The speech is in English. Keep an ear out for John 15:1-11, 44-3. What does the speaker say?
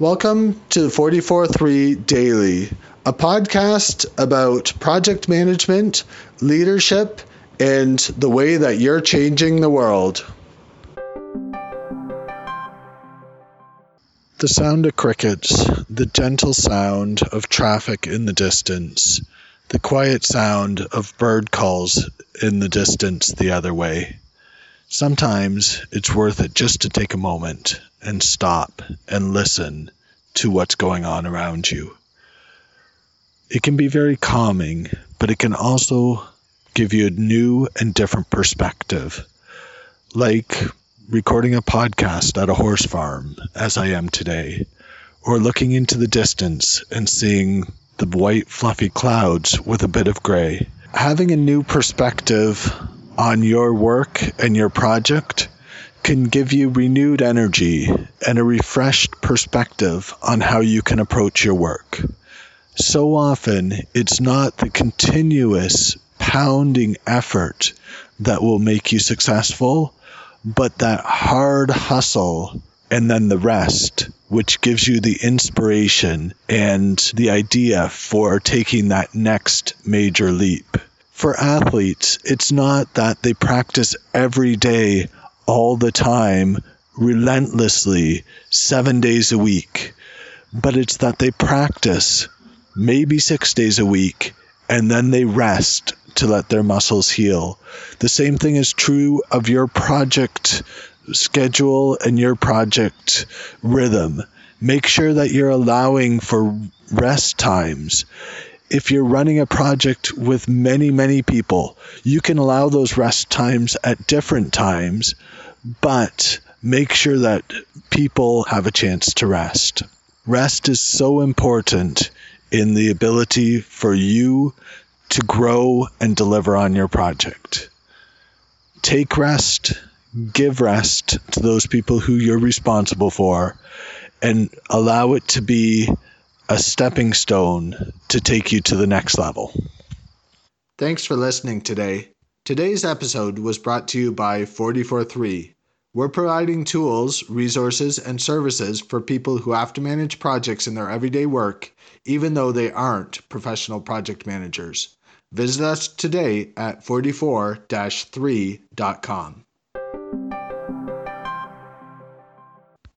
Welcome to the 44-3 Daily, a podcast about project management, leadership, and the way that you're changing the world. The sound of crickets, the gentle sound of traffic in the distance, the quiet sound of bird calls in the distance the other way. Sometimes it's worth it just to take a moment and stop and listen to what's going on around you. It can be very calming, but it can also give you a new and different perspective, like recording a podcast at a horse farm, as I am today, or looking into the distance and seeing the white fluffy clouds with a bit of gray. Having a new perspective on your work and your project can give you renewed energy and a refreshed perspective on how you can approach your work. So often, it's not the continuous pounding effort that will make you successful, but that hard hustle and then the rest, which gives you the inspiration and the idea for taking that next major leap. For athletes, it's not that they practice every day, all the time, relentlessly, 7 days a week, but it's that they practice maybe 6 days a week, and then they rest to let their muscles heal. The same thing is true of your project schedule and your project rhythm. Make sure that you're allowing for rest times. If you're running a project with many people, you can allow those rest times at different times, but make sure that people have a chance to rest. Rest is so important in the ability for you to grow and deliver on your project. Take rest, give rest to those people who you're responsible for, and allow it to be a stepping stone to take you to the next level. Thanks for listening today. Today's episode was brought to you by 44-3. We're providing tools, resources, and services for people who have to manage projects in their everyday work, even though they aren't professional project managers. Visit us today at 44-3.com.